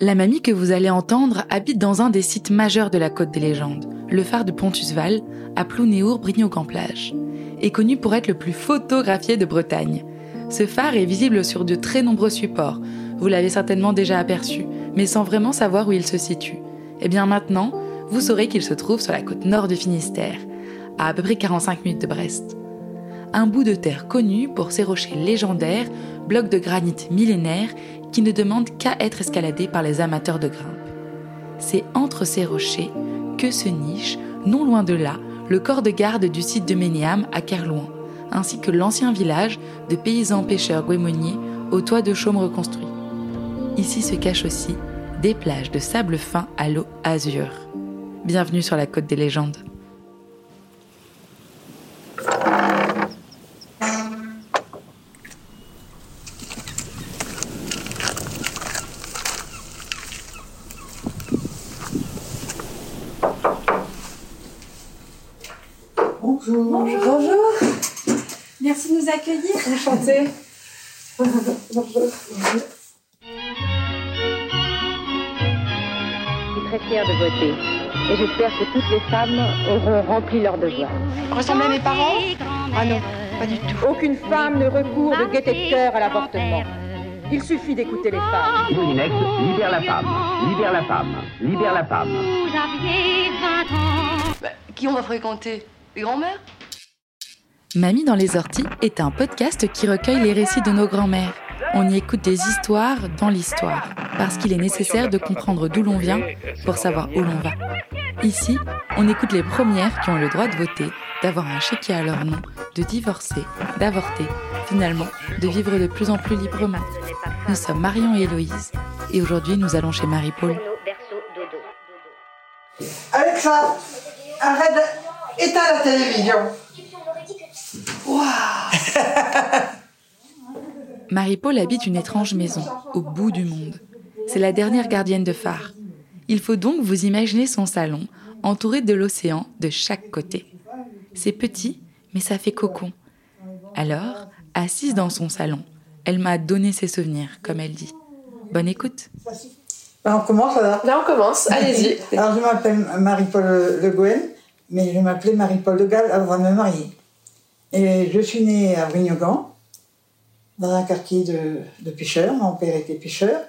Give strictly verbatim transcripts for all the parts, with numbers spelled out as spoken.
La mamie que vous allez entendre habite dans un des sites majeurs de la Côte des légendes, le phare de Pontusval, à Plounéour-Brignogan-Plage, et connu pour être le plus photographié de Bretagne. Ce phare est visible sur de très nombreux supports, vous l'avez certainement déjà aperçu, mais sans vraiment savoir où il se situe. Et bien maintenant, vous saurez qu'il se trouve sur la côte nord du Finistère, à à peu près quarante-cinq minutes de Brest. Un bout de terre connu pour ses rochers légendaires, blocs de granit millénaires qui ne demandent qu'à être escaladés par les amateurs de grimpe. C'est entre ces rochers que se niche, non loin de là, le corps de garde du site de Ménéham à Kerlouan, ainsi que l'ancien village de paysans-pêcheurs guémoniers au toit de chaume reconstruit. Ici se cachent aussi des plages de sable fin à l'eau azur. Bienvenue sur la Côte des légendes. Bonjour. Bonjour. Bonjour. Merci de nous accueillir. Enchantée. Bonjour. Je suis très fière de voter et j'espère que toutes les femmes auront rempli leur devoir. Ressemblez à mes parents ? Ah non, pas du tout. Aucune femme ne recourt de gaieté de cœur à l'avortement. Il suffit d'écouter les femmes. Brunex, libère la femme, libère la femme, libère la femme. Vous aviez vingt ans. Bah, qui on va fréquenter ? Les grands-mères ? Mamie dans les orties est un podcast qui recueille les récits de nos grands-mères. On y écoute des histoires dans l'histoire, parce qu'il est nécessaire de comprendre d'où l'on vient pour savoir où l'on va. Ici, on écoute les premières qui ont le droit de voter, d'avoir un chéquier à leur nom, de divorcer, d'avorter, finalement, de vivre de plus en plus librement. Nous sommes Marion et Héloïse, et aujourd'hui, nous allons chez Marie-Paule. Alexa, arrête de... Éteins la télévision. Waouh. Marie-Paule habite une étrange maison, au bout du monde. C'est la dernière gardienne de phare. Il faut donc vous imaginer son salon, entouré de l'océan de chaque côté. C'est petit, mais ça fait cocon. Alors, assise dans son salon, elle m'a donné ses souvenirs, comme elle dit. Bonne écoute. Là, on commence, là. Là, on commence. Allez-y. Alors, je m'appelle Marie-Paule Le Gwen. Mais je m'appelais Marie-Paule de Galles avant de me marier. Et je suis née à Brignogan, dans un quartier de, de pêcheurs. Mon père était pêcheur.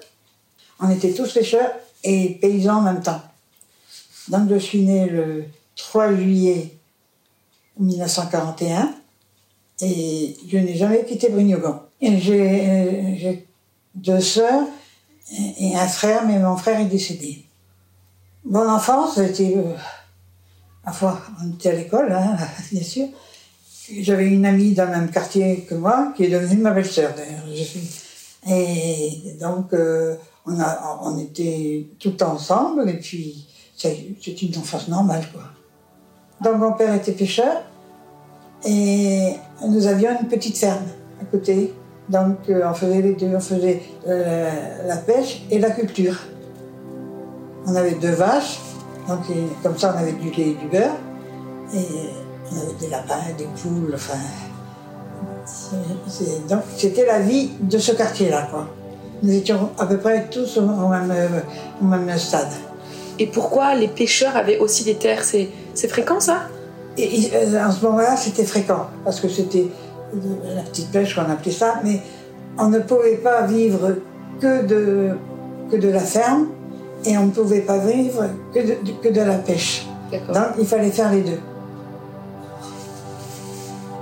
On était tous pêcheurs et paysans en même temps. Donc je suis née le trois juillet mille neuf cent quarante et un et je n'ai jamais quitté Brignogan. Et j'ai, j'ai deux sœurs et un frère, mais mon frère est décédé. Mon enfance, c'était... Euh, Enfin, on était à l'école, hein, bien sûr. J'avais une amie dans le même quartier que moi, qui est devenue ma belle-sœur, d'ailleurs. Et donc, euh, on, a, on était tout le temps ensemble, et puis, c'est une enfance normale, quoi. Donc, mon père était pêcheur, et nous avions une petite ferme à côté. Donc, euh, on faisait les deux, on faisait la, la pêche et la culture. On avait deux vaches. Donc, comme ça, on avait du lait et du beurre, et on avait des lapins, des poules, enfin... C'est, c'est, donc, c'était la vie de ce quartier-là, quoi. Nous étions à peu près tous au même, au même stade. Et pourquoi les pêcheurs avaient aussi des terres ? C'est, c'est fréquent, ça ? et, et, En ce moment-là, c'était fréquent, parce que c'était la petite pêche, qu'on appelait ça, mais on ne pouvait pas vivre que de, que de la ferme, et on ne pouvait pas vivre que de, que de la pêche. D'accord. Donc il fallait faire les deux.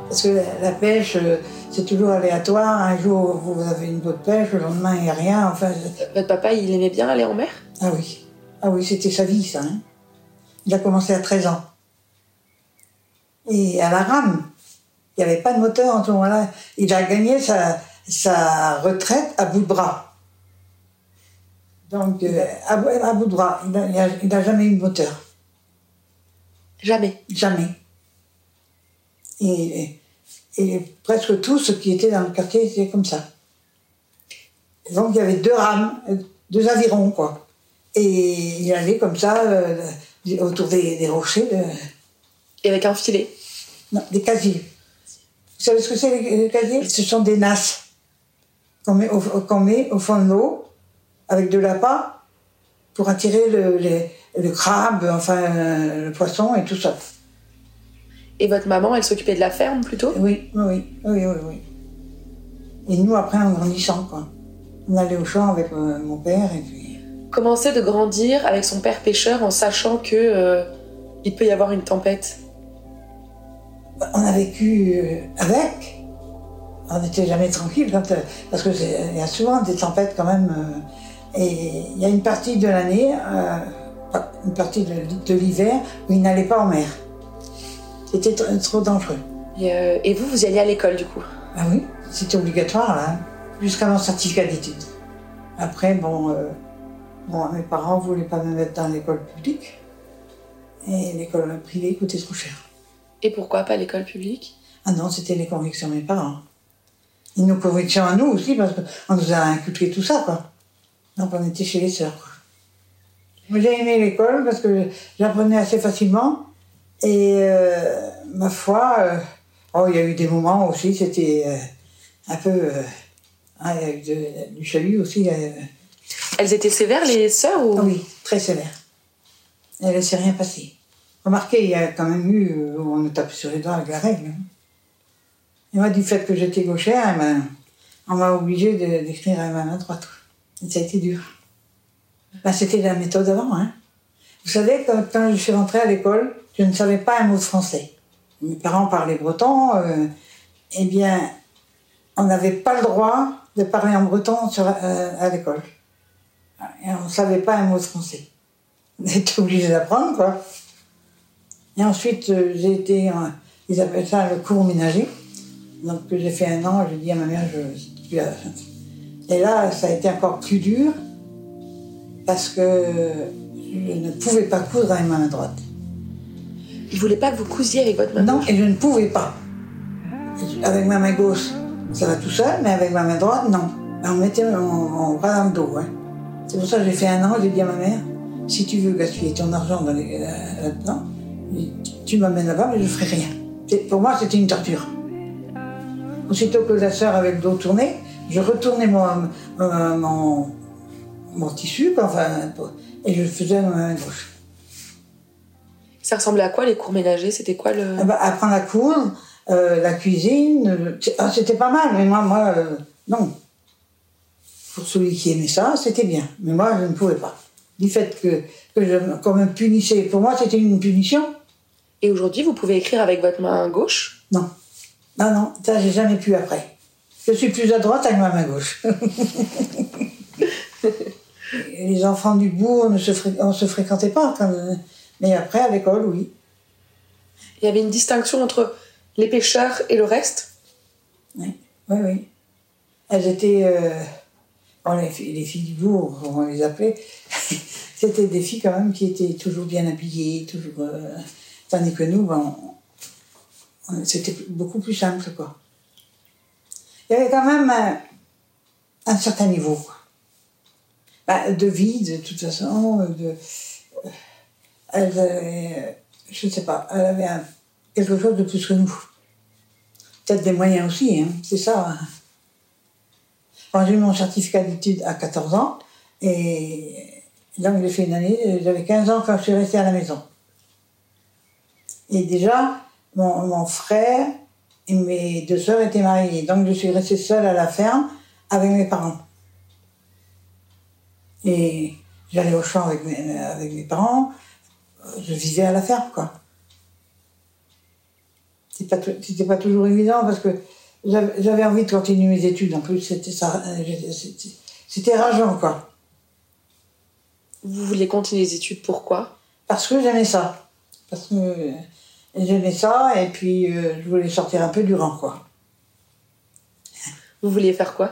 Parce que la, la pêche, c'est toujours aléatoire. Un jour, vous avez une botte de pêche, le lendemain, il n'y a rien. Enfin, votre papa, il aimait bien aller en mer ? Ah oui. Ah oui, c'était sa vie, ça. Hein. Il a commencé à treize ans. Et à la rame. Il n'y avait pas de moteur en ce moment-là. Il a gagné sa, sa retraite à bout de bras. Donc, euh, à, à bout de bras, il n'a jamais eu de moteur. Jamais. Jamais. Et, et presque tout ce qui était dans le quartier était comme ça. Donc, il y avait deux rames, deux avirons, quoi. Et il allait comme ça, euh, autour des, des rochers. De... Et avec un filet ? Non, des casiers. Vous savez ce que c'est, les casiers ? Ce sont des nasses qu'on met au, qu'on met au fond de l'eau, avec de l'appât, pour attirer le, les, le crabe, enfin le poisson et tout ça. Et votre maman, elle s'occupait de la ferme plutôt ? Oui, oui, oui, oui, oui. Et nous, après, en grandissant, quoi. On allait au champ avec euh, mon père et puis... Commencer de grandir avec son père pêcheur en sachant que euh, il peut y avoir une tempête. On a vécu euh, avec. On n'était jamais tranquille quand, euh, parce qu'il y a souvent des tempêtes quand même. Euh, et il y a une partie de l'année, euh, une partie de, de l'hiver, où il n'allait pas en mer. C'était t- trop dangereux. Et, euh, et vous, vous y alliez à l'école du coup ? Ah oui, c'était obligatoire là. Jusqu'à mon certificat d'études. Après, bon, euh, bon, mes parents ne voulaient pas me mettre dans l'école publique. Et l'école privée coûtait trop cher. Et pourquoi pas l'école publique ? Ah non, c'était les convictions de mes parents. Et nos convictions à nous aussi, parce qu'on nous a inculqué tout ça, quoi. Donc on était chez les sœurs, quoi. Mais j'ai aimé l'école parce que j'apprenais assez facilement. Et euh, ma foi, euh, oh, il y a eu des moments aussi, c'était euh, un peu... Euh, Ah, il y a eu de, du chalut aussi. Euh... Elles étaient sévères, les sœurs ou... Oui, très sévères. Elles ne laissaient rien passer. Remarquez, il y a quand même eu, euh, on nous tapait sur les doigts avec la règle. Hein. Et moi, du fait que j'étais gauchère, m'a, on m'a obligée de, d'écrire à ma main droite. Et ça a été dur. Ben, c'était la méthode avant. Hein. Vous savez, quand, quand je suis rentrée à l'école, je ne savais pas un mot de français. Mes parents parlaient breton. Euh, eh bien, on n'avait pas le droit de parler en breton sur, euh, à l'école. Et on ne savait pas un mot de français. On était obligé d'apprendre, quoi. Et ensuite, euh, j'ai été... Euh, ils appellent ça le cours ménager. Donc, j'ai fait un an, j'ai dit à ma mère, je... Et là, ça a été encore plus dur, parce que je ne pouvais pas coudre avec ma main droite. Ils ne voulaient pas que vous cousiez avec votre main gauche ? Non, et je ne pouvais pas. Avec ma main gauche, ça va tout seul, mais avec ma main droite, non. On mettait mon bras dans le dos. Hein. C'est pour ça que j'ai fait un an, j'ai dit à ma mère, si tu veux gaspiller ton argent dans les, là-dedans, tu m'amènes là-bas, mais je ne ferai rien. C'est, pour moi, c'était une torture. Aussitôt que la sœur avait le dos tourné, je retournais mon, mon, mon, mon tissu, enfin, et je faisais ma main gauche. Ça ressemblait à quoi, les cours ménagers ? C'était quoi le... Eh ben, apprendre à coudre. Euh, la cuisine, euh, ah, c'était pas mal, mais moi, moi euh, non. Pour celui qui aimait ça, c'était bien, mais moi, je ne pouvais pas. Du fait que, que je qu'on me punissait, pour moi, c'était une punition. Et aujourd'hui, vous pouvez écrire avec votre main gauche ? Non. Non, non, ça, j'ai jamais pu après. Je suis plus à droite avec ma main gauche. Les enfants du bourg, on ne se, fré- on se fréquentait pas, quand... mais après, à l'école, oui. Il y avait une distinction entre... les pêcheurs et le reste ? Oui, oui, oui. Elles étaient... Euh... Bon, les, filles, les filles du bourg, on les appelait. C'était des filles quand même qui étaient toujours bien habillées, toujours... Euh... Tandis que nous, ben, on... On... c'était beaucoup plus simple, quoi. Il y avait quand même un, un certain niveau, quoi. Ben, de vie, de toute façon, de... Elles avaient... Je ne sais pas, elles avaient un... quelque chose de plus que nous. Peut-être des moyens aussi, hein, c'est ça. Quand j'ai eu mon certificat d'études à quatorze ans, et donc j'ai fait une année, j'avais quinze ans quand je suis restée à la maison. Et déjà, mon, mon frère et mes deux sœurs étaient mariées, donc je suis restée seule à la ferme avec mes parents. Et j'allais au champ avec mes, avec mes parents, je vivais à la ferme, quoi. C'était pas, c'était pas toujours évident parce que j'avais, j'avais envie de continuer mes études. En plus, c'était, ça, c'était, c'était rageant, quoi. Vous voulez continuer les études, pourquoi ? Parce que j'aimais ça. Parce que euh, j'aimais ça et puis euh, je voulais sortir un peu du rang, quoi. Vous vouliez faire quoi ?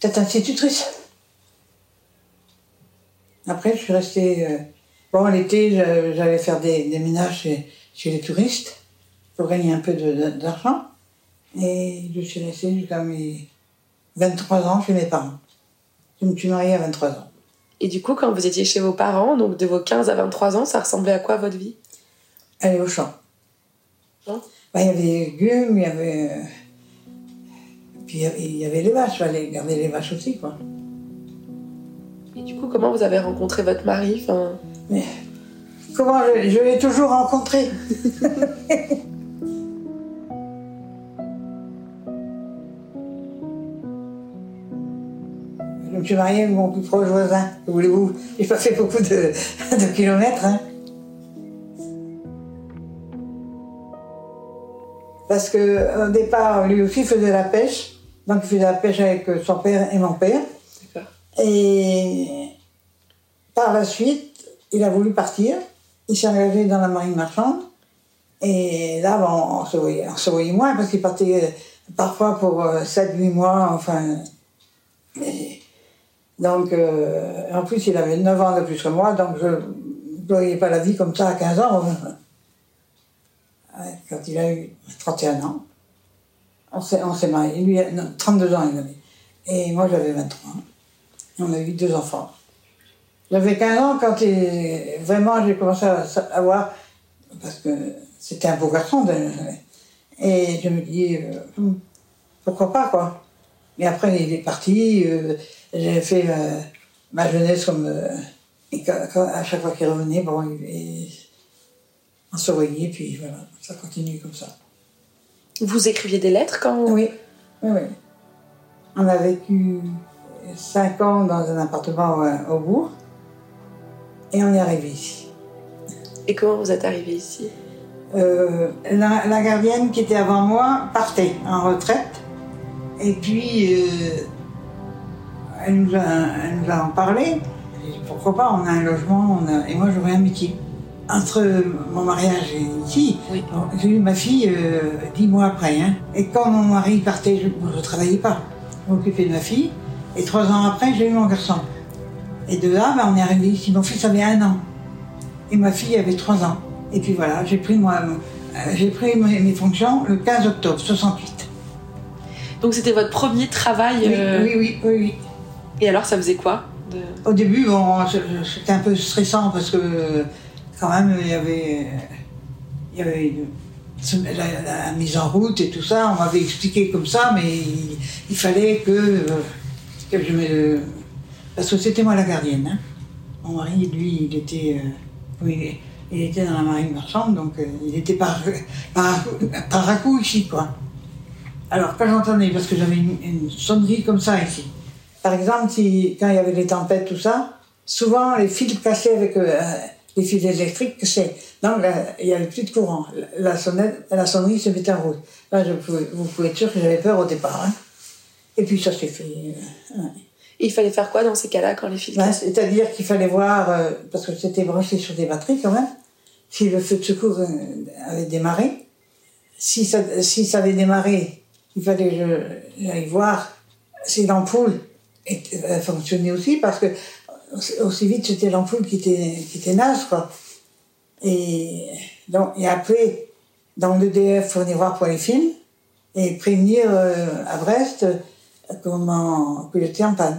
Peut-être institutrice. Après, je suis restée... Euh... Bon, l'été, j'allais faire des, des ménages chez, chez les touristes pour gagner un peu de, de, d'argent. Et je suis restée jusqu'à mes vingt-trois ans chez mes parents. Je me suis mariée à vingt-trois ans. Et du coup, quand vous étiez chez vos parents, donc de vos quinze à vingt-trois ans, ça ressemblait à quoi, votre vie ? Aller au champ. Hein ? Ben, il y avait des légumes, il y avait... Puis il y avait les vaches, il fallait garder les vaches aussi, quoi. Et du coup, comment vous avez rencontré votre mari ? Enfin... Mais comment je, je l'ai toujours rencontré. Je me suis mariée avec mon plus proche voisin. Voulez-vous ? J'ai pas fait beaucoup de, de kilomètres. Hein. Parce qu'au départ, lui aussi faisait la pêche. Donc il faisait la pêche avec son père et mon père. D'accord. Et par la suite, il a voulu partir. Il s'est engagé dans la marine marchande. Et là, bon, on, se voyait, on se voyait moins parce qu'il partait parfois pour sept à huit mois. Enfin. Et donc, euh, en plus, il avait neuf ans de plus que moi. Donc je ne voyais pas la vie comme ça à quinze ans. Quand il a eu trente et un ans, on s'est, on s'est mariés. Lui, non, trente-deux ans, il avait. Et moi, j'avais vingt-trois ans. On a eu deux enfants. J'avais quinze ans quand il, vraiment j'ai commencé à avoir... Parce que c'était un beau garçon. De, et je me dis, euh, pourquoi pas, quoi. Mais après, il est parti. Euh, j'ai fait euh, ma jeunesse comme... Euh, et quand, quand, à chaque fois qu'il revenait, bon... Et, on se voyait, puis voilà, ça continue comme ça. Vous écriviez des lettres quand... Oui, oui, oui. On a vécu cinq ans dans un appartement au, au bourg, et on est arrivé ici. Et comment vous êtes arrivé ici ? euh, la, la gardienne qui était avant moi partait en retraite, et puis euh, elle, nous a, elle nous a en parlé. Et pourquoi pas, on a un logement, on a... et moi j'aurais un métier. Entre mon mariage et ici, oui. J'ai eu ma fille euh, dix mois après. Hein. Et quand mon mari partait, je ne travaillais pas. Je m'occupais de ma fille. Et trois ans après, j'ai eu mon garçon. Et de là, bah, on est arrivé ici. Mon fils avait un an. Et ma fille avait trois ans. Et puis voilà, j'ai pris, moi, euh, j'ai pris mes, mes fonctions le quinze octobre soixante-huit. Donc c'était votre premier travail euh... oui, oui, oui, oui, oui. Et alors, ça faisait quoi de... Au début, bon, c'était un peu stressant parce que... Quand même, il y avait, il y avait la, la, la mise en route et tout ça. On m'avait expliqué comme ça, mais il, il fallait que, que je me... Parce que c'était moi la gardienne. Hein. Mon mari, lui, il était, euh, il, il était dans la marine marchande, donc euh, il était par, par, par à coup ici, quoi. Alors, quand j'entendais, parce que j'avais une, une sonnerie comme ça ici. Par exemple, si, quand il y avait les tempêtes, tout ça, souvent les fils cassaient avec... Euh, les fils électriques, c'est... Donc, là, il n'y avait plus de courant. La, sonnette, la sonnerie se mettait en route. Là, je pouvais, vous pouvez être sûr que j'avais peur au départ. Hein. Et puis, ça s'est fait... Euh, ouais. Et il fallait faire quoi dans ces cas-là, quand les fils... Ben, c'est-à-dire qu'il fallait voir, euh, parce que c'était branché sur des batteries, quand même, si le feu de secours avait démarré. Si ça, si ça avait démarré, il fallait que j'aille voir si l'ampoule était, fonctionnait aussi, parce que... Aussi vite, c'était l'ampoule qui était, qui était naze, quoi. Et, donc, et après, dans l'E D F, on est voir pour les films et prévenir euh, à Brest euh, comment que j'étais en panne.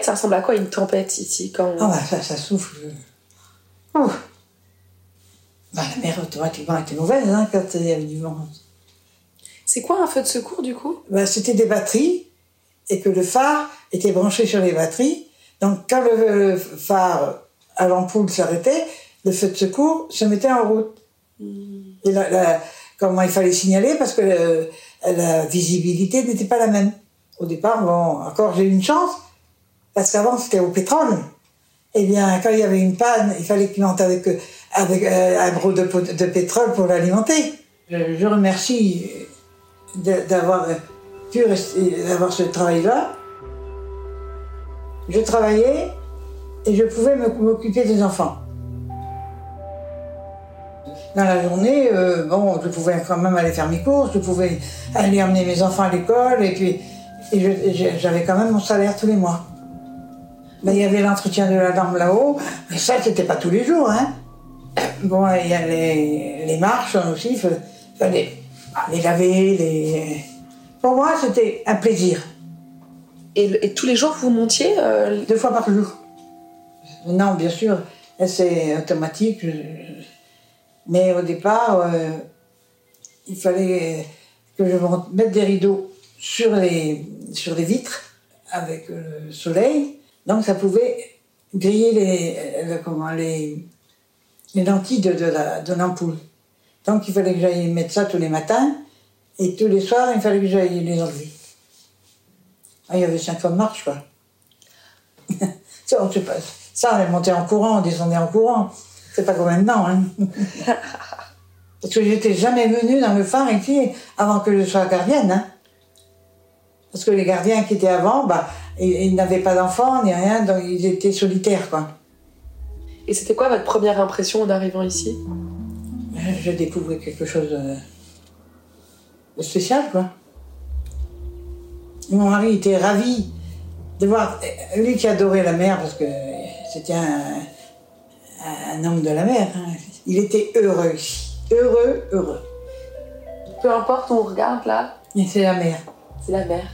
Ça ressemble à quoi une tempête ici quand... Ah, bah, ça, ça souffle. Ouh. Bah, la mer automatiquement était mauvaise hein, quand il y avait du vent. C'est quoi un feu de secours du coup ? Bah, c'était des batteries et que le phare était branché sur les batteries. Donc, quand le phare à l'ampoule s'arrêtait, le feu de secours se mettait en route. Et la, la, comment il fallait signaler, parce que le, la visibilité n'était pas la même. Au départ, bon, encore j'ai eu une chance, parce qu'avant c'était au pétrole. Eh bien, quand il y avait une panne, il fallait qu'il monte avec, avec euh, un gros de, de pétrole pour l'alimenter. Je, je remercie de, d'avoir pu rester, d'avoir ce travail-là. Je travaillais et je pouvais m'occuper des enfants. dans la journée, euh, bon, je pouvais quand même aller faire mes courses, je pouvais aller emmener mes enfants à l'école, et puis et je, je, j'avais quand même mon salaire tous les mois. Ben, il y avait l'entretien de la dame là-haut, mais ça, c'était pas tous les jours, hein. Bon, il y a les, les marches aussi, il fallait les laver, les... Pour moi, c'était un plaisir. Et, et tous les jours, vous montiez euh... Deux fois par jour. Non, bien sûr, c'est automatique. Mais au départ, euh, il fallait que je mette des rideaux sur les, sur les vitres avec le soleil. Donc ça pouvait griller les, le, comment, les, les lentilles de, de, la, de l'ampoule. Donc il fallait que j'aille mettre ça tous les matins. Et tous les soirs, il fallait que j'aille les enlever. Ah, il y avait cinquante marches, quoi. Ça, on se passe. Ça, on est monté en courant, on descendait en courant. C'est pas comme maintenant, hein. Parce que j'étais jamais venue dans le phare ici avant que je sois gardienne, hein. Parce que les gardiens qui étaient avant, bah, ils, ils n'avaient pas d'enfants ni rien, donc ils étaient solitaires, quoi. Et c'était quoi votre première impression en arrivant ici? Je découvrais quelque chose de spécial, quoi. Mon mari était ravi de voir, lui qui adorait la mer, parce que c'était un, un homme de la mer, hein. Il était heureux ici, heureux, heureux. Peu importe où on regarde, là. Et c'est la mer. C'est la mer.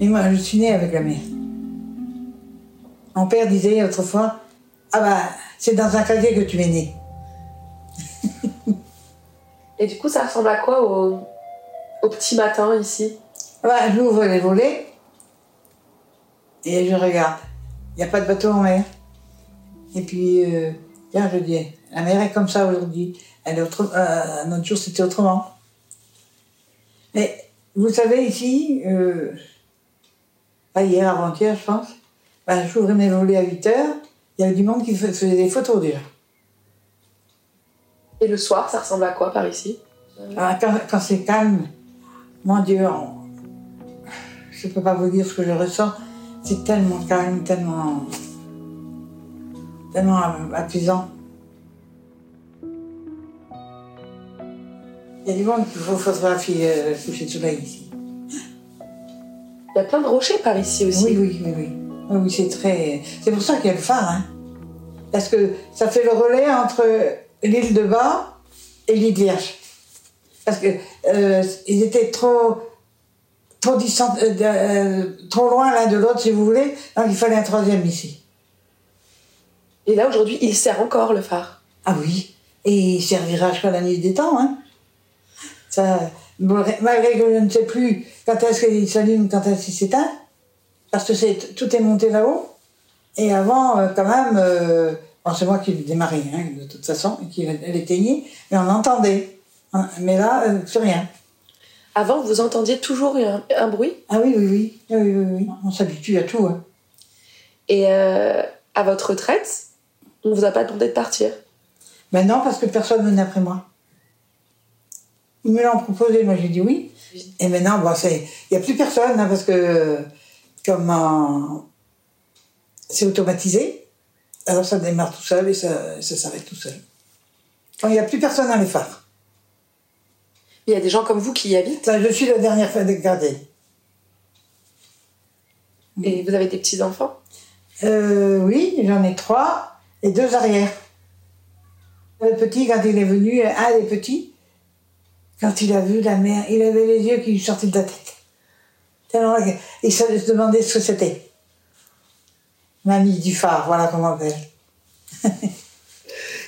Mais moi, je suis née avec la mer. Mon père disait autrefois, « Ah bah, c'est dans un casier que tu es née. » Et du coup, ça ressemble à quoi au, au petit matin, ici? Bah, j'ouvre les volets et je regarde. Il n'y a pas de bateau en mer. Et puis, euh, tiens, je dis, la mer est comme ça aujourd'hui. Elle est autre... euh, un autre jour, c'était autrement. Mais vous savez, ici, euh, pas hier, avant-hier, je pense, bah, j'ouvrais mes volets à huit heures, il y avait du monde qui faisait des photos déjà. Et le soir, ça ressemble à quoi par ici? Ah, quand, quand c'est calme, mon Dieu, on... je ne peux pas vous dire ce que je ressens. C'est tellement calme, tellement, tellement apaisant. Il y a du monde qui photographie le coucher de soleil ici. Il y a plein de rochers par ici aussi. Oui, oui, oui, oui. Oui, oui, c'est très. C'est pour ça qu'il y a le phare, hein. Parce que ça fait le relais entre l'île de Bas et l'île de Vierge. Parce que euh, ils étaient trop, trop distants, euh, euh, trop loin l'un de l'autre, si vous voulez. Donc il fallait un troisième ici. Et là aujourd'hui, il sert encore le phare. Ah oui. Et il servira jusqu'à la nuit des temps, hein. Ça, malgré que je ne sais plus quand est-ce qu'il s'allume, quand est-ce qu'il s'éteint, parce que c'est, tout est monté là-haut. Et avant, quand même, euh, bon, c'est moi qui le démarrais, hein, de toute façon, qui l'éteignais, mais on entendait. Mais là, euh, plus rien. Avant, vous entendiez toujours un, un bruit? Ah oui, oui, oui, oui, oui, oui. On s'habitue à tout. Hein. Et euh, à votre retraite, on ne vous a pas demandé de partir? Ben non, parce que personne ne venait après moi. Ils me l'ont proposé, moi j'ai dit oui. oui. Et maintenant, bon, il n'y a plus personne, hein, parce que comme euh, c'est automatisé, alors ça démarre tout seul et ça, ça s'arrête tout seul. Il n'y a plus personne dans les phares. Il y a des gens comme vous qui y habitent? Là, je suis la dernière fois gardée. Et vous avez des petits-enfants? euh, Oui, j'en ai trois et deux arrières. Le petit, quand il est venu, un des petits, quand il a vu la mer, il avait les yeux qui lui sortaient de la tête. Tellement, il se demandait ce que c'était. Mamie du phare, voilà comment on appelle.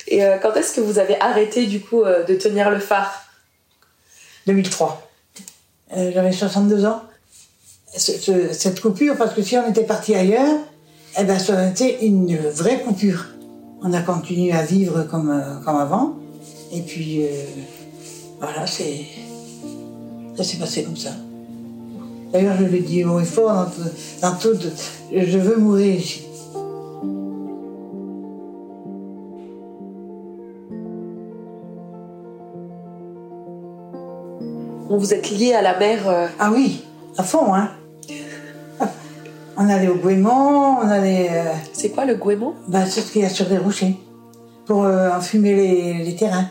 Et euh, quand est-ce que vous avez arrêté, du coup, euh, de tenir le phare? deux mille trois. Euh, j'avais soixante-deux ans. Ce, ce, cette coupure, parce que si on était parti ailleurs, eh ben, ça aurait été une vraie coupure. On a continué à vivre comme, euh, comme avant. Et puis... Euh, Voilà, c'est... ça s'est passé comme ça. D'ailleurs, je l'ai dit haut et fort dans tout, dans tout... Je veux mourir ici. On vous êtes liés à la mer... Euh... Ah oui, à fond, hein. On allait au Goémon, on allait... Euh... C'est quoi le Goémon? Bah, c'est ce qu'il y a sur les rochers, pour euh, enfumer les, les terrains.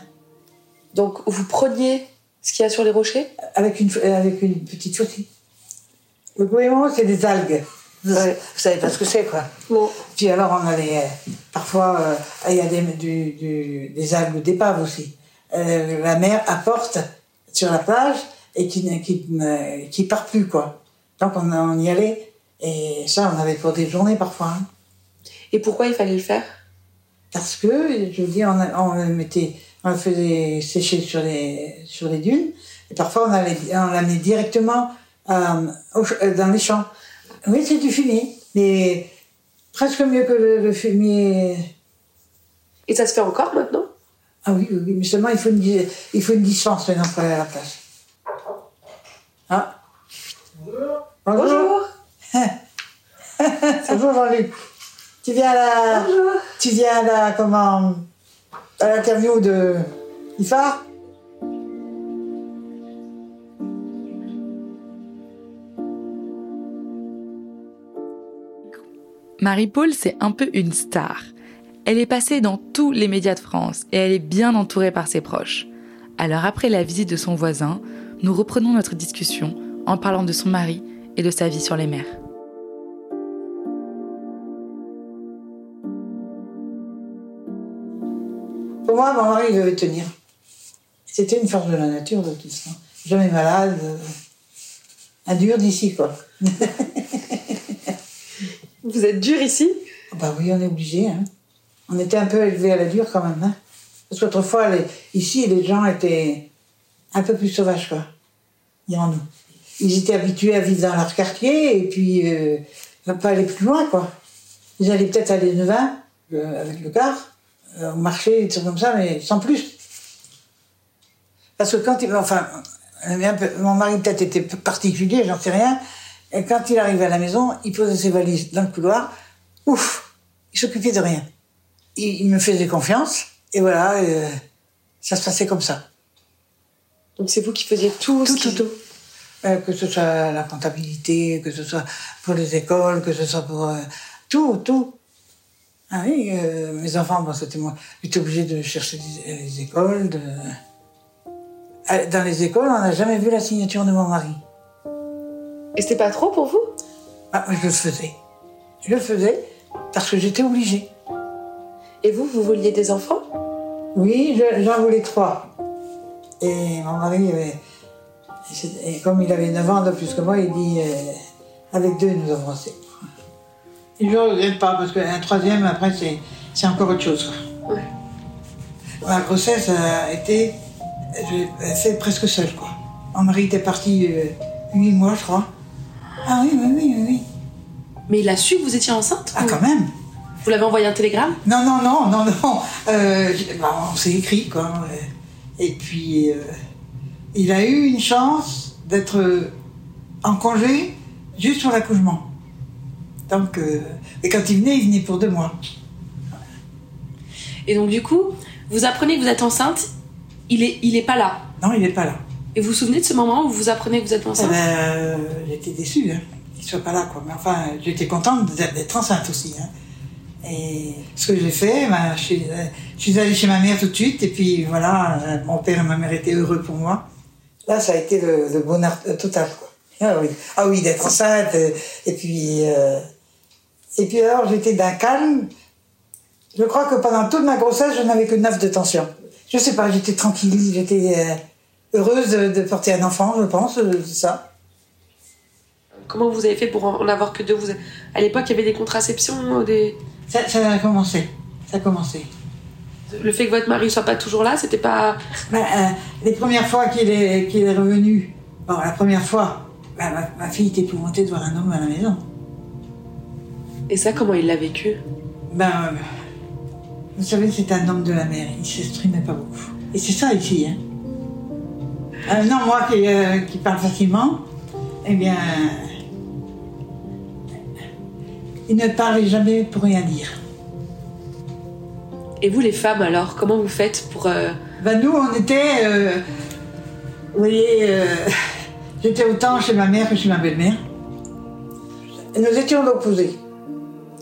Donc, vous preniez ce qu'il y a sur les rochers ? Avec une, avec une petite souris. Le premier moment, c'est des algues. Vous savez pas ce que c'est, quoi. Bon. Puis alors, on a les, euh, parfois, il euh, y a des, du, du, des algues d'épave aussi. Euh, la mer apporte sur la plage et qui, qui, euh, qui part plus, quoi. Donc, on, on y allait. Et ça, on avait pour des journées, parfois. Hein. Et pourquoi il fallait le faire ? Parce que, je vous dis, on, on le mettait... On le faisait sécher sur les, sur les dunes. Et parfois, on, allait, on l'amenait directement euh, au, dans les champs. Oui, c'est du fumier, mais presque mieux que le, le fumier. Et ça se fait encore maintenant ? Ah oui, oui, mais seulement il faut une, il faut une distance maintenant pour aller à la plage. Ah. Bonjour. Bonjour. Bonjour Jean-Luc. Tu viens à la... Bonjour. Tu viens à la... Comment... à l'interview de Ifa. Marie-Paule, c'est un peu une star. Elle est passée dans tous les médias de France et elle est bien entourée par ses proches. Alors après la visite de son voisin, nous reprenons notre discussion en parlant de son mari et de sa vie sur les mers. Pour moi, mon mari, il devait tenir. C'était une force de la nature, de tout ça. Jamais malade. Un dur d'ici, quoi. Vous êtes dur ici ? Bah oui, on est obligé. Hein. On était un peu élevés à la dure, quand même. Hein. Parce qu'autrefois, les... ici, les gens étaient un peu plus sauvages, quoi. Dirons-nous. Ils étaient habitués à vivre dans leur quartier, et puis, euh, pas aller plus loin, quoi. Ils allaient peut-être à l'Enevin, le... avec le car. Au marché, des trucs comme ça, mais sans plus. Parce que quand il... Enfin, mon mari peut-être était particulier, j'en sais rien. Et quand il arrivait à la maison, il posait ses valises dans le couloir. Ouf, il s'occupait de rien. Il, il me faisait confiance. Et voilà, euh, ça se passait comme ça. Donc c'est vous qui faisiez tout, tout, tout, tout. Euh, que ce soit la comptabilité, que ce soit pour les écoles, que ce soit pour... Euh, tout, tout. Ah oui, euh, mes enfants, bon, c'était moi. J'étais obligée de chercher des, les écoles. De... Dans les écoles, on n'a jamais vu la signature de mon mari. Et c'était pas trop pour vous ? Ah, je le faisais. Je le faisais parce que j'étais obligée. Et vous, vous vouliez des enfants ? Oui, je, j'en voulais trois. Et mon mari, avait... Et comme il avait neuf ans de plus que moi, il dit euh, avec deux, nous avons assez. Et je ne regrette pas, parce qu'un troisième, après, c'est, c'est encore autre chose. Quoi. Ouais. Ma grossesse a été faite presque seule, quoi. Mon mari était parti euh, huit mois, je crois. Ah oui, oui, oui, oui. Mais il a su que vous étiez enceinte ? Ah, ou... quand même. Vous l'avez envoyé un télégramme ? Non, non, non, non, non. Euh, bah, on s'est écrit, quoi. Et puis, euh, il a eu une chance d'être en congé juste sur l'accouchement. Donc, euh, et quand il venait, il venait pour deux mois. Et donc du coup, vous apprenez que vous êtes enceinte, il est, il est pas là. Non, il est pas là. Et vous vous souvenez de ce moment où vous apprenez que vous êtes enceinte ? Eh ben, euh, j'étais déçue, hein, qu'il soit pas là, quoi. Mais enfin, j'étais contente d'être enceinte aussi. Hein. Et ce que j'ai fait, ben, je, suis, je suis allée chez ma mère tout de suite, et puis voilà, mon père et ma mère étaient heureux pour moi. Là, ça a été le, le bonheur total, quoi. Ah oui, ah oui, d'être enceinte, et puis... Euh... Et puis alors, j'étais d'un calme. Je crois que pendant toute ma grossesse, je n'avais que neuf de tension. Je sais pas, j'étais tranquille, j'étais heureuse de, de porter un enfant, je pense, c'est ça. Comment vous avez fait pour en avoir que deux ? Vous, à l'époque, il y avait des contraceptions, des... Ça, ça a commencé, ça a commencé. Le fait que votre mari soit pas toujours là, c'était pas... Ben, euh, les premières fois qu'il est, qu'il est revenu, bon, la première fois, ben, ma, ma fille était épouvantée de voir un homme à la maison. Et ça, comment il l'a vécu ? Ben, vous savez, c'est un homme de la mer. Il s'exprimait pas beaucoup. Et c'est ça ici, hein. Euh, non, moi qui, euh, qui parle facilement, eh bien, il ne parlait jamais pour rien dire. Et vous, les femmes, alors, comment vous faites pour... Euh... Ben nous, on était, euh, vous voyez, euh, j'étais autant chez ma mère que chez ma belle-mère. Nous étions opposés.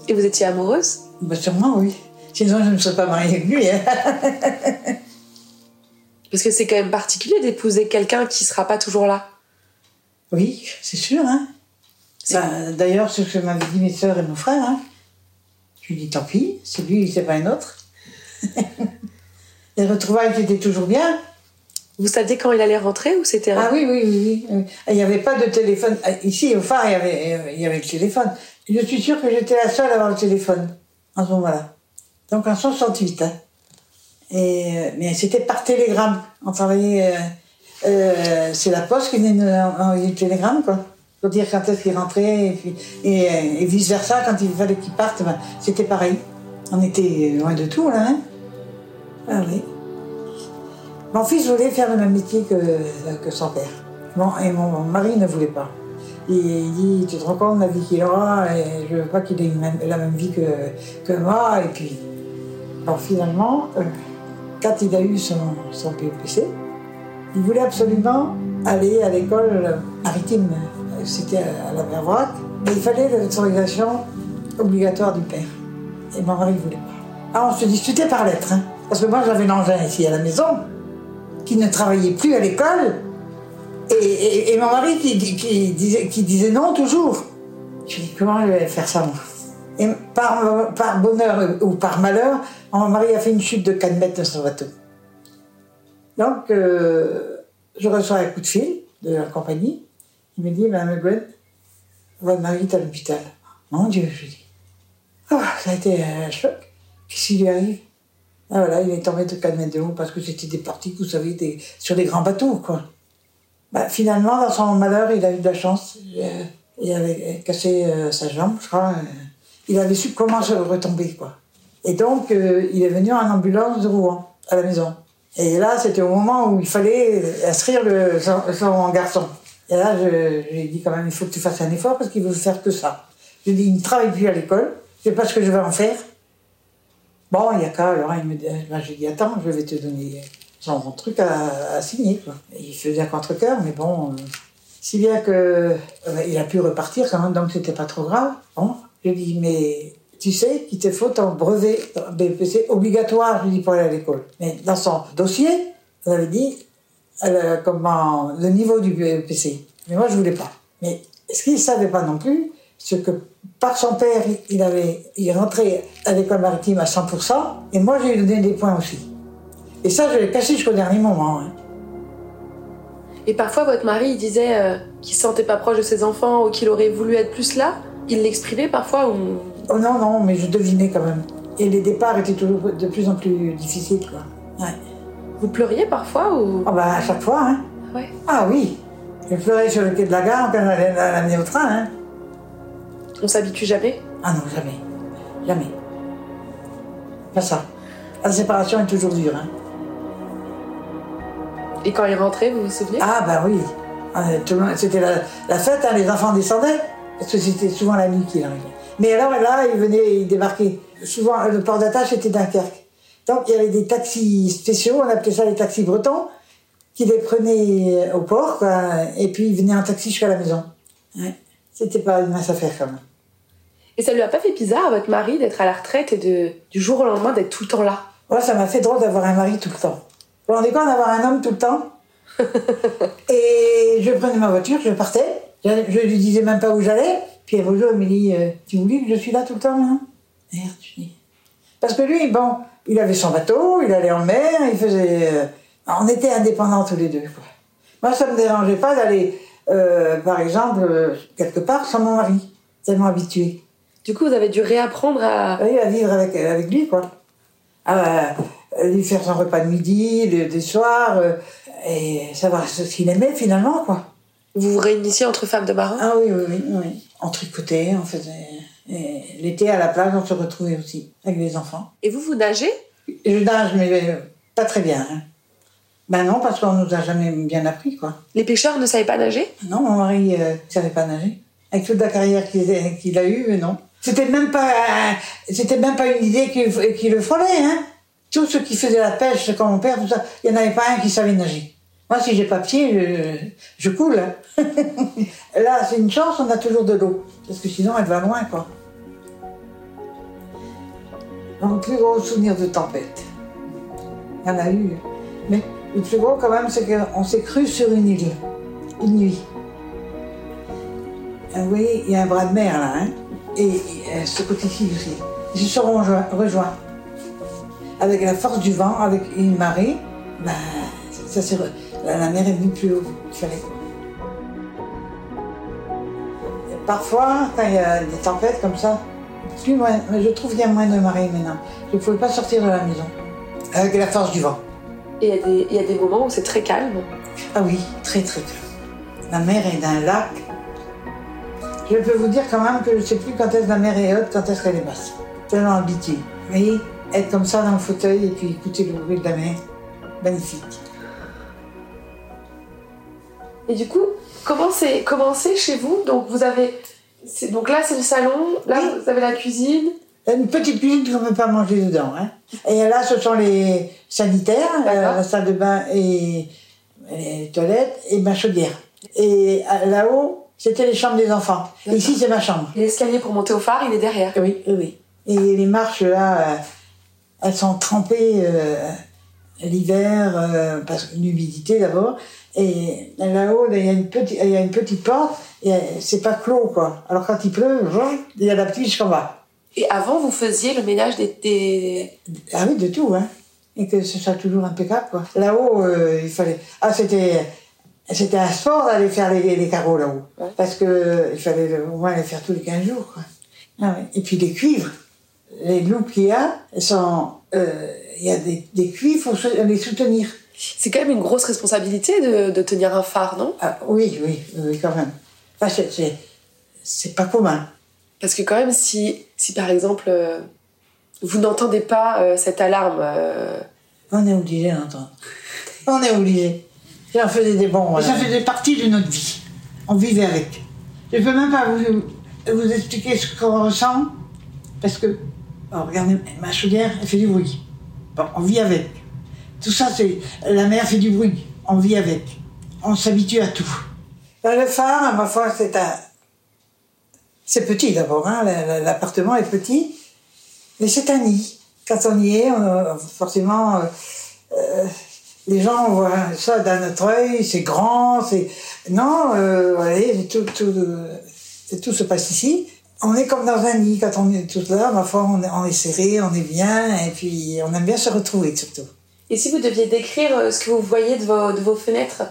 Et vous étiez amoureuse ? Bah sûrement, oui. Sinon, je ne me serais pas mariée avec lui. Hein. Parce que c'est quand même particulier d'épouser quelqu'un qui sera pas toujours là. Oui, c'est sûr. Hein. C'est... Bah, d'ailleurs, c'est ce que m'avaient dit mes sœurs et mon frère. Hein. Je lui ai dit, tant pis, c'est lui, c'est pas un autre. Les retrouvailles étaient toujours bien. Vous saviez quand il allait rentrer ou c'était... Ah oui, oui, oui, oui. Il n'y avait pas de téléphone. Ici, au phare, il y avait, il y avait le téléphone. Je suis sûre que j'étais la seule à avoir le téléphone, à ce moment-là. Donc en soixante-huit. Hein. Et, mais c'était par télégramme. On travaillait... Euh, euh, c'est la poste qui venait nous envoyer le télégramme, quoi. Pour dire quand est-ce qu'il rentrait, et, puis, et, et vice-versa, quand il fallait qu'il parte, ben, c'était pareil. On était loin de tout, là. Hein. Ah oui. Mon fils voulait faire le même métier que, que son père. Bon, et mon, mon mari ne voulait pas. Et il dit, tu te rends compte de la vie qu'il aura, et je veux pas qu'il ait une même, la même vie que, que moi. Et puis, bon, finalement, euh, quand il a eu son, son P E P C, il voulait absolument aller à l'école maritime. C'était à la Vervoac, mais il fallait l'autorisation obligatoire du père. Et mon mari ne voulait pas. Alors on se disputait par lettres, hein, parce que moi j'avais l'engin ici à la maison, qui ne travaillait plus à l'école, et, et, et mon mari qui, qui, disait, qui disait non toujours. Je lui ai dit, comment je vais faire ça, moi ? Et par, par bonheur ou par malheur, mon mari a fait une chute de quatre mètres de son bateau. Donc, euh, je reçois un coup de fil de la compagnie. Il me dit, Madame Le Gwen, votre mari est à l'hôpital. Mon Dieu, je lui dis. Oh, ça a été un choc. Qu'est-ce qui lui arrive ? Ah voilà, il est tombé de quatre mètres de haut parce que c'était des parties, vous savez, des, sur des grands bateaux, quoi. Bah, finalement, dans son malheur, il a eu de la chance. Euh, il avait cassé euh, sa jambe, je crois. Euh, il avait su comment se retomber, quoi. Et donc, euh, il est venu en ambulance de Rouen, à la maison. Et là, c'était au moment où il fallait inscrire le, son, son garçon. Et là, je, je lui ai dit quand même, il faut que tu fasses un effort parce qu'il veut faire que ça. Je lui ai dit, il ne travaille plus à l'école, je ne sais pas ce que je vais en faire. Bon, il y a qu'à, alors il me dit, ben, j'ai dit, attends, je vais te donner son truc à, à signer, quoi. Il faisait un contre-cœur, mais bon, euh, si bien que euh, il a pu repartir quand même, donc c'était pas trop grave. Bon, je lui ai dit, mais tu sais qu'il te faut ton brevet, ton B P C obligatoire, je lui ai dit, pour aller à l'école. Mais dans son dossier, on avait dit, euh, comment, le niveau du B P C. Mais moi, je voulais pas. Mais ce qu'il savait pas non plus, c'est que par son père, il, avait, il rentrait à l'école maritime à cent pour cent, et moi, j'ai donné des points aussi. Et ça, je l'ai caché jusqu'au dernier moment. Hein. Et parfois, votre mari, il disait euh, qu'il ne se sentait pas proche de ses enfants ou qu'il aurait voulu être plus là. Il l'exprimait parfois ou... Oh non, non, mais je devinais quand même. Et les départs étaient toujours de plus en plus difficiles, quoi. Ouais. Vous pleuriez parfois ou... Ah oh bah, à chaque fois, hein. Ouais. Ah oui. Je pleurais sur le quai de la gare quand on allait l'amener au train, hein. On s'habitue jamais ? Ah non, jamais. Jamais. Pas ça. La séparation est toujours dure. Hein. Et quand il est rentré, vous vous souvenez ? Ah bah oui. Tout le monde, c'était la, la fête, hein, les enfants descendaient. Parce que c'était souvent la nuit qu'il arrivait. Mais alors là, il venait, il débarquait. Souvent, le port d'attache était Dunkerque. Donc il y avait des taxis spéciaux, on appelait ça les taxis bretons, qui les prenaient au port, quoi, et puis ils venaient en taxi jusqu'à la maison. Ouais. C'était pas une mince affaire quand même. Et ça lui a pas fait bizarre à votre mari d'être à la retraite et de, du jour au lendemain d'être tout le temps là ? Ouais, ça m'a fait drôle d'avoir un mari tout le temps. Vous vous rendez compte d'avoir un homme tout le temps ? Et je prenais ma voiture, je partais, je, je lui disais même pas où j'allais. Puis un beau jour, il me dit euh, tu oublies que je suis là tout le temps, hein ? Merde, je dis. Parce que lui, bon, il avait son bateau, il allait en mer, il faisait. Euh, on était indépendants tous les deux, quoi. Moi, ça me dérangeait pas d'aller, euh, par exemple, euh, quelque part sans mon mari, tellement habitué. Du coup, vous avez dû réapprendre à... Oui, à vivre avec, avec lui, quoi. À, à lui faire son repas de midi, des soirs, euh, et savoir ce qu'il aimait, finalement, quoi. Vous vous réunissiez entre femmes de marin ? Ah oui, oui, oui, oui. On tricotait, on faisait... Et l'été, à la plage, on se retrouvait aussi, avec les enfants. Et vous, vous nagez ? Je nage, mais pas très bien, hein. Ben non, parce qu'on nous a jamais bien appris, quoi. Les pêcheurs ne savaient pas nager ? Non, mon mari ne euh, savait pas nager. Avec toute la carrière qu'il, qu'il a eue, non. C'était même pas, euh, c'était même pas une idée qui, qui le frôlait, hein. Tous ceux qui faisaient la pêche, comme mon père, tout ça, il n'y en avait pas un qui savait nager. Moi, si j'ai pas pied, je, je coule. Hein. Là, c'est une chance, on a toujours de l'eau. Parce que sinon, elle va loin, quoi. Mon plus gros souvenir de tempête. Il y en a eu, mais Le plus gros quand même, c'est qu'on s'est cru sur une île, une nuit. Ah oui, il y a un bras de mer là, hein, et, et ce côté-ci aussi. Ils se sont rejoints, rejoints. Avec la force du vent, avec une marée, bah, ça, ça, la, la mer est venue plus haut qu'il fallait. Parfois, quand il y a des tempêtes comme ça, plus moins, je trouve qu'il y a moins de marée maintenant. Je ne pouvais pas sortir de la maison, avec la force du vent. Et il y, y a des moments où c'est très calme. Ah oui, très très calme. La mer est d'un lac. Je peux vous dire quand même que je ne sais plus quand est-ce la mer est haute, quand est-ce qu'elle est basse. Tellement habituée. Vous voyez, être comme ça dans le fauteuil et puis écouter le bruit de la mer, magnifique. Et du coup, comment c'est, comment c'est chez vous? Donc vous avez, c'est, donc là c'est le salon, là oui. Vous avez la cuisine. Une petite cuisine qu'on ne peut pas manger dedans, hein. Et là ce sont les sanitaires, euh, la salle de bain et les toilettes et ma chaudière. Et là-haut c'était les chambres des enfants. Ici c'est ma chambre. Et l'escalier pour monter au phare il est derrière. Oui, oui. Et les marches là, elles sont trempées euh, l'hiver euh, parce que l'humidité d'abord. Et là-haut, il y a une petite, il y a une petite porte, et c'est pas clos, quoi. Alors quand il pleut, il y a la pluie jusqu'en bas. Et avant, vous faisiez le ménage des... des... Ah oui, de tout, hein. Et que ce soit toujours impeccable, quoi. Là-haut, euh, il fallait... Ah, c'était... C'était un sport d'aller faire les, les carreaux, là-haut. Ouais. Parce que il fallait au moins les faire tous les quinze jours, quoi. Ah, ouais. Et puis les cuivres. Les loupes qu'il y a, sont... Il euh, y a des, des cuivres, il faut les soutenir. C'est quand même une grosse responsabilité de, de tenir un phare, non? Ah, oui, oui, oui, quand même. Enfin, c'est, c'est, c'est pas commun. Parce que quand même, si, si par exemple, euh, vous n'entendez pas euh, cette alarme... Euh... On est obligé d'entendre. On est obligé. Ça faisait des bons... Voilà. Ça faisait partie de notre vie. On vivait avec. Je peux même pas vous, vous expliquer ce qu'on ressent, parce que, oh, regardez, ma chaudière, elle fait du bruit. Bon, on vit avec. Tout ça, c'est... La mer fait du bruit. On vit avec. On s'habitue à tout. Le phare, à ma foi, c'est un... C'est petit, d'abord. Hein. L'appartement est petit. Mais c'est un nid. Quand on y est, on... forcément, euh... les gens voient ça d'un autre œil. C'est grand, c'est... Non, euh... allez, tout, tout, tout se passe ici. On est comme dans un nid. Quand on est tout là, ma foi, on est serré, on est bien. Et puis, on aime bien se retrouver, surtout. Et si vous deviez décrire ce que vous voyez de vos, de vos fenêtres,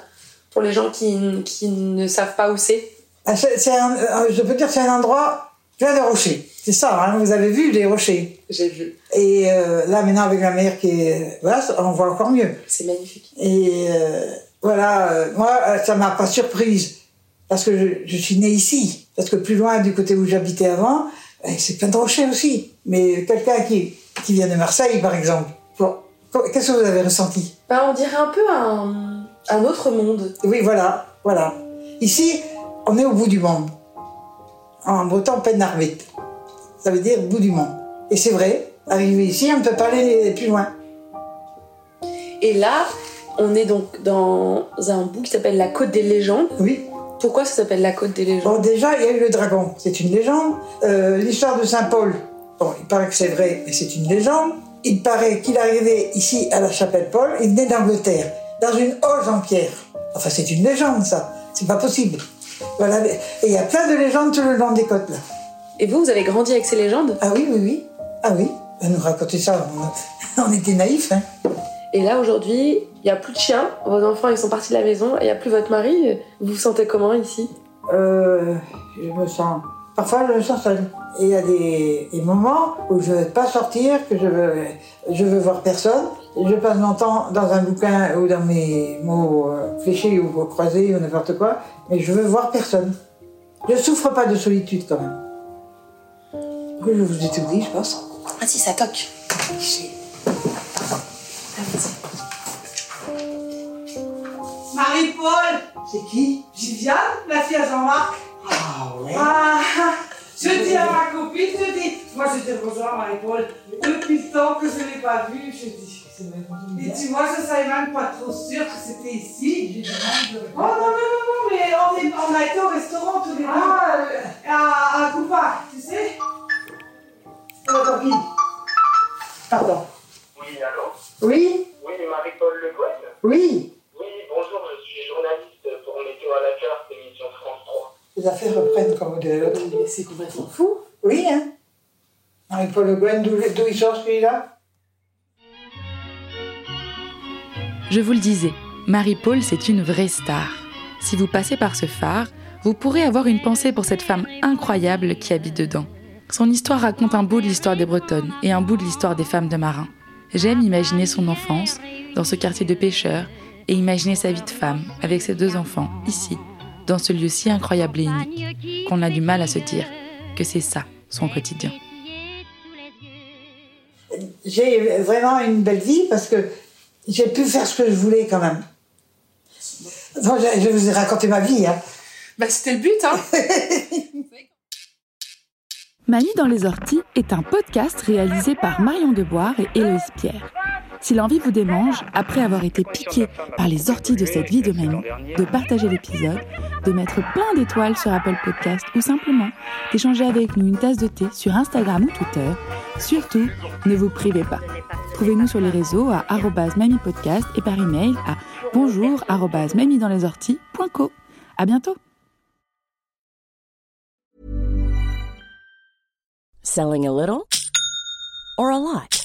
pour les gens qui, qui ne savent pas où c'est, c'est, c'est un, je peux dire que c'est un endroit plein de rochers. C'est ça, hein, vous avez vu les rochers. J'ai vu. Et euh, là, maintenant, avec la mer qui est vaste, on voit encore mieux. C'est magnifique. Et euh, voilà, euh, moi, ça ne m'a pas surprise, parce que je, je suis née ici. Parce que plus loin, du côté où j'habitais avant, c'est plein de rochers aussi. Mais quelqu'un qui, qui vient de Marseille, par exemple, pour... Qu'est-ce que vous avez ressenti? Ben, on dirait un peu un, un autre monde. Oui, voilà, voilà. Ici, on est au bout du monde. En breton, Pénarvite. Ça veut dire bout du monde. Et c'est vrai, arrivé ici, on ne peut pas aller plus loin. Et là, on est donc dans un bout qui s'appelle la Côte des légendes. Oui. Pourquoi ça s'appelle la Côte des légendes? Bon, déjà, il y a eu le dragon. C'est une légende. Euh, l'histoire de Saint-Paul. Bon, il paraît que c'est vrai, mais c'est une légende. Il paraît qu'il arrivait ici à la chapelle Paul, il venait d'Angleterre, dans une auge en pierre. Enfin, c'est une légende, ça. C'est pas possible. Voilà. Et il y a plein de légendes tout le long des côtes, là. Et vous, vous avez grandi avec ces légendes? Ah oui, oui, oui. Ah oui. Elle nous racontait ça. On était naïfs, hein. Et là, aujourd'hui, il n'y a plus de chiens. Vos enfants, ils sont partis de la maison. Il n'y a plus votre mari. Vous vous sentez comment, ici? Euh... Je me sens... Parfois, je me sens seule. Et il y a des, des moments où je ne veux pas sortir, que je veux, je veux voir personne. Je passe mon temps dans un bouquin ou dans mes mots fléchés ou croisés ou n'importe quoi, mais je veux voir personne. Je ne souffre pas de solitude quand même. Je vous ai tout dit, je pense. Ah si, ça toque. Marie-Paule. C'est qui? Viviane, la fille à Jean-Marc. Ah ouais. Ah, je dis à ma copine, je dis, moi je te rejoins Marie-Paule, depuis le temps que je ne l'ai pas vue, je dis, et tu vois, je ne savais même pas trop sûr que c'était ici. Oh non, non, non, mais on, est, on a été au restaurant tous les deux, ah, à, à Coupa, tu sais. Oh, David. Pardon. Oui, allô? Oui? Oui, Marie-Paule Le Gwen. Oui. Oui, bonjour, je suis journaliste pour Météo à la carte, émission France trois. Les affaires reprennent comme on dirait l'autre. Mais c'est complètement fou. Oui, hein. Marie-Paule Le Gwen, d'où, d'où il sort celui-là? Je vous le disais, Marie-Paule, c'est une vraie star. Si vous passez par ce phare, vous pourrez avoir une pensée pour cette femme incroyable qui habite dedans. Son histoire raconte un bout de l'histoire des Bretonnes et un bout de l'histoire des femmes de marins. J'aime imaginer son enfance dans ce quartier de pêcheurs et imaginer sa vie de femme avec ses deux enfants, ici, dans ce lieu si incroyable et unique, qu'on a du mal à se dire que c'est ça, son quotidien. J'ai vraiment une belle vie parce que j'ai pu faire ce que je voulais quand même. Non, je, je vous ai raconté ma vie. Hein. Bah, c'était le but, hein. Mamie dans les orties est un podcast réalisé par Marion de Boüard et Héloïse Pierre. Si l'envie vous démange, après avoir été piqué par les orties de cette vie de mamie, de partager l'épisode, de mettre plein d'étoiles sur Apple Podcast ou simplement d'échanger avec nous une tasse de thé sur Instagram ou Twitter, surtout, ne vous privez pas. Trouvez-nous sur les réseaux à arobase mamie podcast et par email à bonjour arobase mamie dans les orties point co. À bientôt! Selling a little or a lot?